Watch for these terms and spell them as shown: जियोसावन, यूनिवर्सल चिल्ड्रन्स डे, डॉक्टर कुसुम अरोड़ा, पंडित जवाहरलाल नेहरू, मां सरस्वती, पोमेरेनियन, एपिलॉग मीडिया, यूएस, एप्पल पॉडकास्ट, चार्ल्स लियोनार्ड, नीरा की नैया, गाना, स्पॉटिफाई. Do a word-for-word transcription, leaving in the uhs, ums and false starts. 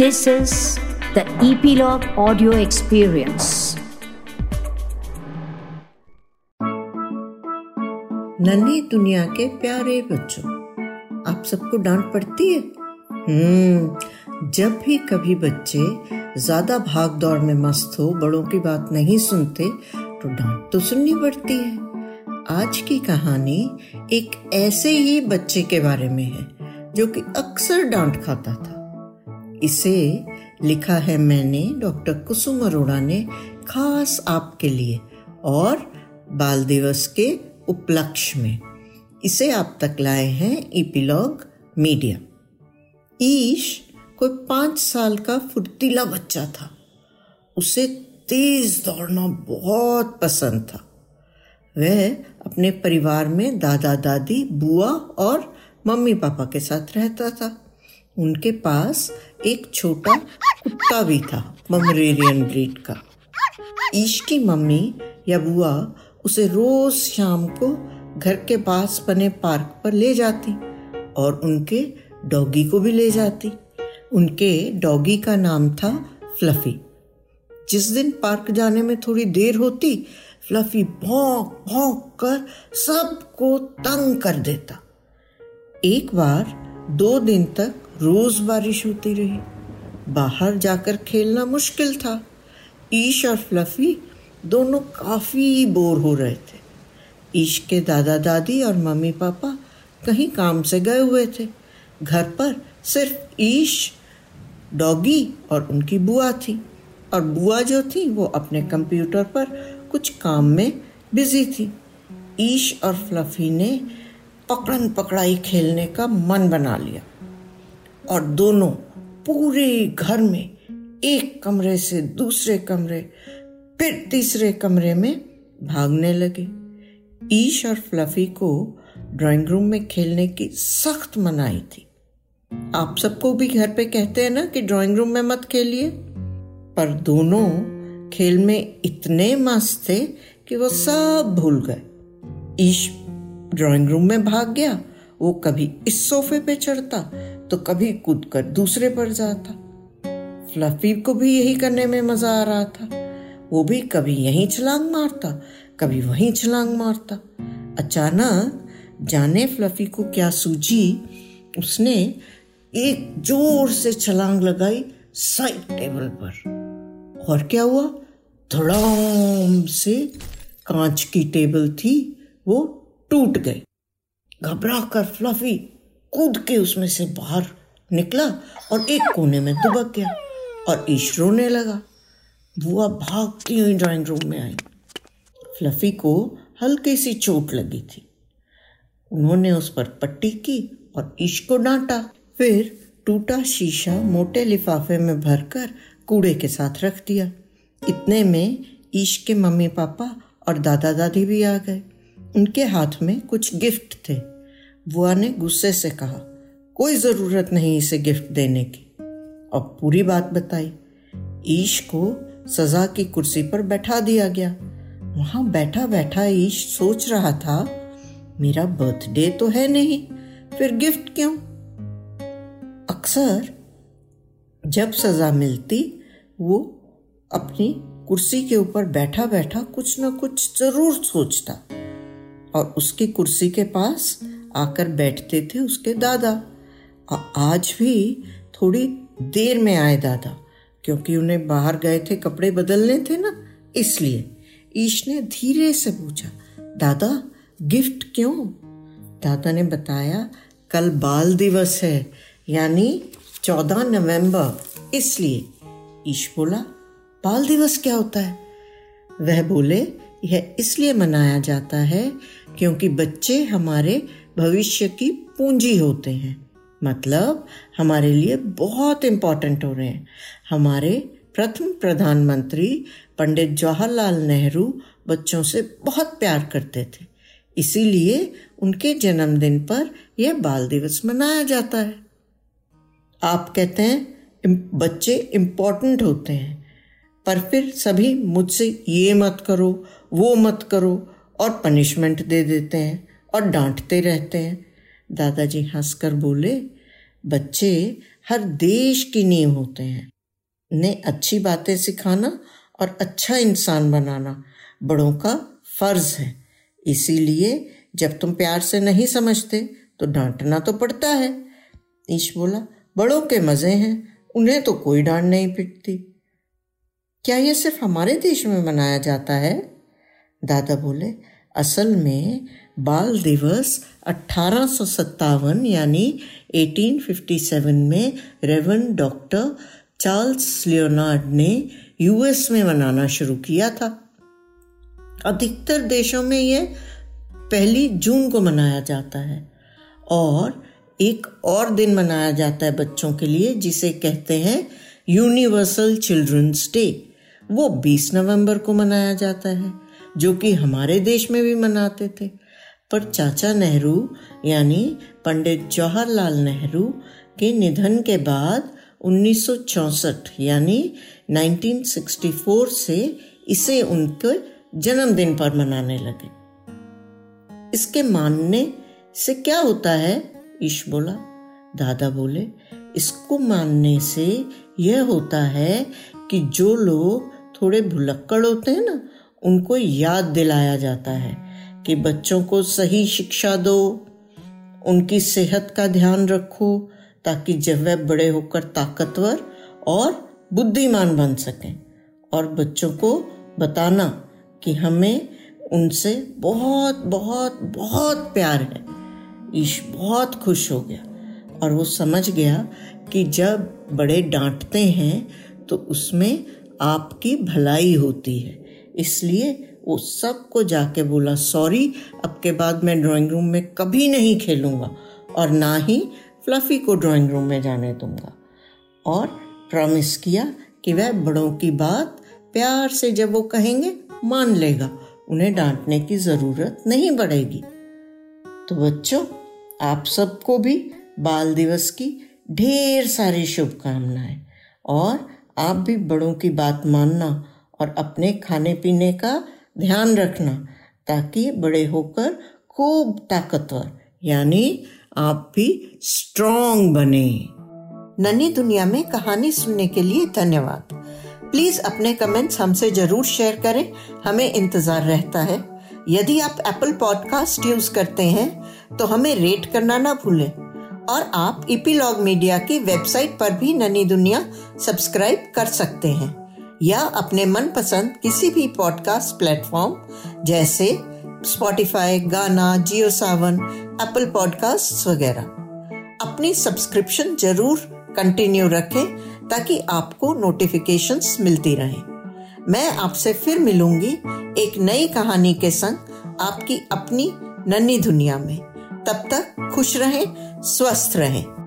This is the epilogue audio experience. नन्ही दुनिया के प्यारे बच्चों, आप सबको डांट पड़ती है। हम्म जब भी कभी बच्चे ज्यादा भाग दौड़ में मस्त हो, बड़ों की बात नहीं सुनते, तो डांट तो सुननी पड़ती है। आज की कहानी एक ऐसे ही बच्चे के बारे में है जो कि अक्सर डांट खाता था। इसे लिखा है मैंने, डॉक्टर कुसुम अरोड़ा ने, खास आपके लिए और बाल दिवस के उपलक्ष्य में। इसे आप तक लाए हैं एपिलॉग मीडिया। ईश कोई पाँच साल का फुर्तीला बच्चा था। उसे तेज दौड़ना बहुत पसंद था। वह अपने परिवार में दादा दादी, बुआ और मम्मी पापा के साथ रहता था। उनके पास एक छोटा कुत्ता भी था, पोमेरेनियन ब्रीड का। ईश की मम्मी या बुआ उसे रोज शाम को घर के पास बने पार्क पर ले जाती और उनके डॉगी को भी ले जाती। उनके डॉगी का नाम था फ्लफी। जिस दिन पार्क जाने में थोड़ी देर होती, फ्लफी भौंक भौंक कर सबको तंग कर देता। एक बार दो दिन तक रोज बारिश होती रही। बाहर जाकर खेलना मुश्किल था। ईश और फ्लफी दोनों काफ़ी बोर हो रहे थे। ईश के दादा दादी और मम्मी पापा कहीं काम से गए हुए थे। घर पर सिर्फ ईश, डॉगी और उनकी बुआ थी, और बुआ जो थी वो अपने कंप्यूटर पर कुछ काम में बिजी थी। ईश और फ्लफी ने पकड़न पकड़ाई खेलने का मन बना लिया और दोनों पूरे घर में, एक कमरे से दूसरे कमरे, फिर तीसरे कमरे में भागने लगे। ईश और फ्लफी को ड्राइंग रूम में खेलने की सख्त मनाही थी। आप सबको भी घर पे कहते हैं ना कि ड्राइंग रूम में मत खेलिए, पर दोनों खेल में इतने मस्त थे कि वो सब भूल गए। ईश ड्राइंग रूम में भाग गया। वो कभी इस सोफे पे चढ़ता तो कभी कूद कर दूसरे पर जाता। फ्लफी को भी यही करने में मजा आ रहा था। वो भी कभी यहीं छलांग मारता, कभी वहीं छलांग मारता। अचानक जाने फ्लफी को क्या सूझी, उसने एक जोर से छलांग लगाई साइड टेबल पर। और क्या हुआ, धड़ाम से कांच की टेबल थी, वो टूट गई। घबरा कर फ्लफी कूद के उसमें से बाहर निकला और एक कोने में दुबक गया और ईश रोने लगा। बुआ भागती हुई ड्राइंग रूम में आई। फ्लफी को हल्की सी चोट लगी थी। उन्होंने उस पर पट्टी की और ईश को डांटा। फिर टूटा शीशा मोटे लिफाफे में भरकर कूड़े के साथ रख दिया। इतने में ईश के मम्मी पापा और दादा दादी भी आ गए। उनके हाथ में कुछ गिफ्ट थे। बुआ ने गुस्से से कहा, कोई ज़रूरत नहीं इसे गिफ्ट देने की, और पूरी बात बताई। ईश को सज़ा की कुर्सी पर बैठा दिया गया। वहाँ बैठा बैठा ईश सोच रहा था, मेरा बर्थडे तो है नहीं, फिर गिफ्ट क्यों। अक्सर जब सज़ा मिलती, वो अपनी कुर्सी के ऊपर बैठा बैठा कुछ ना कुछ ज़रूर सोचता, और उसकी कुर्सी के पास आकर बैठते थे उसके दादा। और आज भी थोड़ी देर में आए दादा, क्योंकि उन्हें बाहर गए थे, कपड़े बदलने थे ना, इसलिए। ईश ने धीरे से पूछा, दादा गिफ्ट क्यों। दादा ने बताया, कल बाल दिवस है, यानी चौदह नवंबर, इसलिए। ईश बोला, बाल दिवस क्या होता है। वह बोले, यह इसलिए मनाया जाता है क्योंकि बच्चे हमारे भविष्य की पूंजी होते हैं, मतलब हमारे लिए बहुत इम्पोर्टेंट हो रहे हैं। हमारे प्रथम प्रधानमंत्री पंडित जवाहरलाल नेहरू बच्चों से बहुत प्यार करते थे, इसीलिए उनके जन्मदिन पर यह बाल दिवस मनाया जाता है। आप कहते हैं बच्चे इम्पोर्टेंट होते हैं, पर फिर सभी मुझसे ये मत करो, वो मत करो, और पनिशमेंट दे देते हैं और डांटते रहते हैं। दादाजी हंसकर बोले, बच्चे हर देश की नींव होते हैं। उन्हें अच्छी बातें सिखाना और अच्छा इंसान बनाना बड़ों का फर्ज है। इसीलिए जब तुम प्यार से नहीं समझते तो डांटना तो पड़ता है। ईश बोला, बड़ों के मज़े हैं, उन्हें तो कोई डांट नहीं पिटती। क्या यह सिर्फ हमारे देश में मनाया जाता है? दादा बोले, असल में बाल दिवस अट्ठारह सौ सत्तावन यानी अठारह सौ सत्तावन में रेवरेंड डॉक्टर चार्ल्स लियोनार्ड ने यूएस में मनाना शुरू किया था। अधिकतर देशों में यह पहली जून को मनाया जाता है और एक और दिन मनाया जाता है बच्चों के लिए जिसे कहते हैं यूनिवर्सल चिल्ड्रन्स डे। वो बीस नवंबर को मनाया जाता है, जो कि हमारे देश में भी मनाते थे, पर चाचा नेहरू यानी पंडित जवाहरलाल नेहरू के निधन के बाद उन्नीस सौ चौंसठ यानी उन्नीस सौ चौंसठ से इसे उनके जन्मदिन पर मनाने लगे। इसके मानने से क्या होता है? ईश बोला। दादा बोले, इसको मानने से यह होता है कि जो लोग थोड़े भुलक्कड़ होते हैं ना, उनको याद दिलाया जाता है कि बच्चों को सही शिक्षा दो, उनकी सेहत का ध्यान रखो ताकि जब वह बड़े होकर ताकतवर और बुद्धिमान बन सकें, और बच्चों को बताना कि हमें उनसे बहुत बहुत बहुत प्यार है। ईश बहुत खुश हो गया और वो समझ गया कि जब बड़े डांटते हैं तो उसमें आपकी भलाई होती है। इसलिए वो सबको जाके बोला, सॉरी, अब के बाद मैं ड्राइंग रूम में कभी नहीं खेलूँगा और ना ही फ्लफी को ड्राइंग रूम में जाने दूँगा, और प्रॉमिस किया कि वह बड़ों की बात प्यार से जब वो कहेंगे मान लेगा, उन्हें डांटने की ज़रूरत नहीं पड़ेगी। तो बच्चों, आप सबको भी बाल दिवस की ढेर सारी शुभकामनाएं, और आप भी बड़ों की बात मानना और अपने खाने पीने का ध्यान रखना ताकि बड़े होकर खूब ताकतवर यानी आप भी स्ट्रॉन्ग बने। नन्ही दुनिया में कहानी सुनने के लिए धन्यवाद। प्लीज़ अपने कमेंट्स हमसे ज़रूर शेयर करें, हमें इंतज़ार रहता है। यदि आप एप्पल पॉडकास्ट यूज़ करते हैं तो हमें रेट करना ना भूलें, और आप एपिलॉग मीडिया की वेबसाइट पर भी नन्ही दुनिया सब्सक्राइब कर सकते हैं, या अपने मनपसंद किसी भी पॉडकास्ट प्लेटफॉर्म जैसे स्पॉटिफाई, गाना, जियोसावन, एप्पल पॉडकास्ट वगैरह। अपनी सब्सक्रिप्शन जरूर कंटिन्यू रखें ताकि आपको नोटिफिकेशंस मिलती रहें। मैं आपसे फिर मिलूंगी एक नई कहानी के संग आपकी अपनी नन्ही दुनिया में। तब तक खुश रहें, स्वस्थ रहें।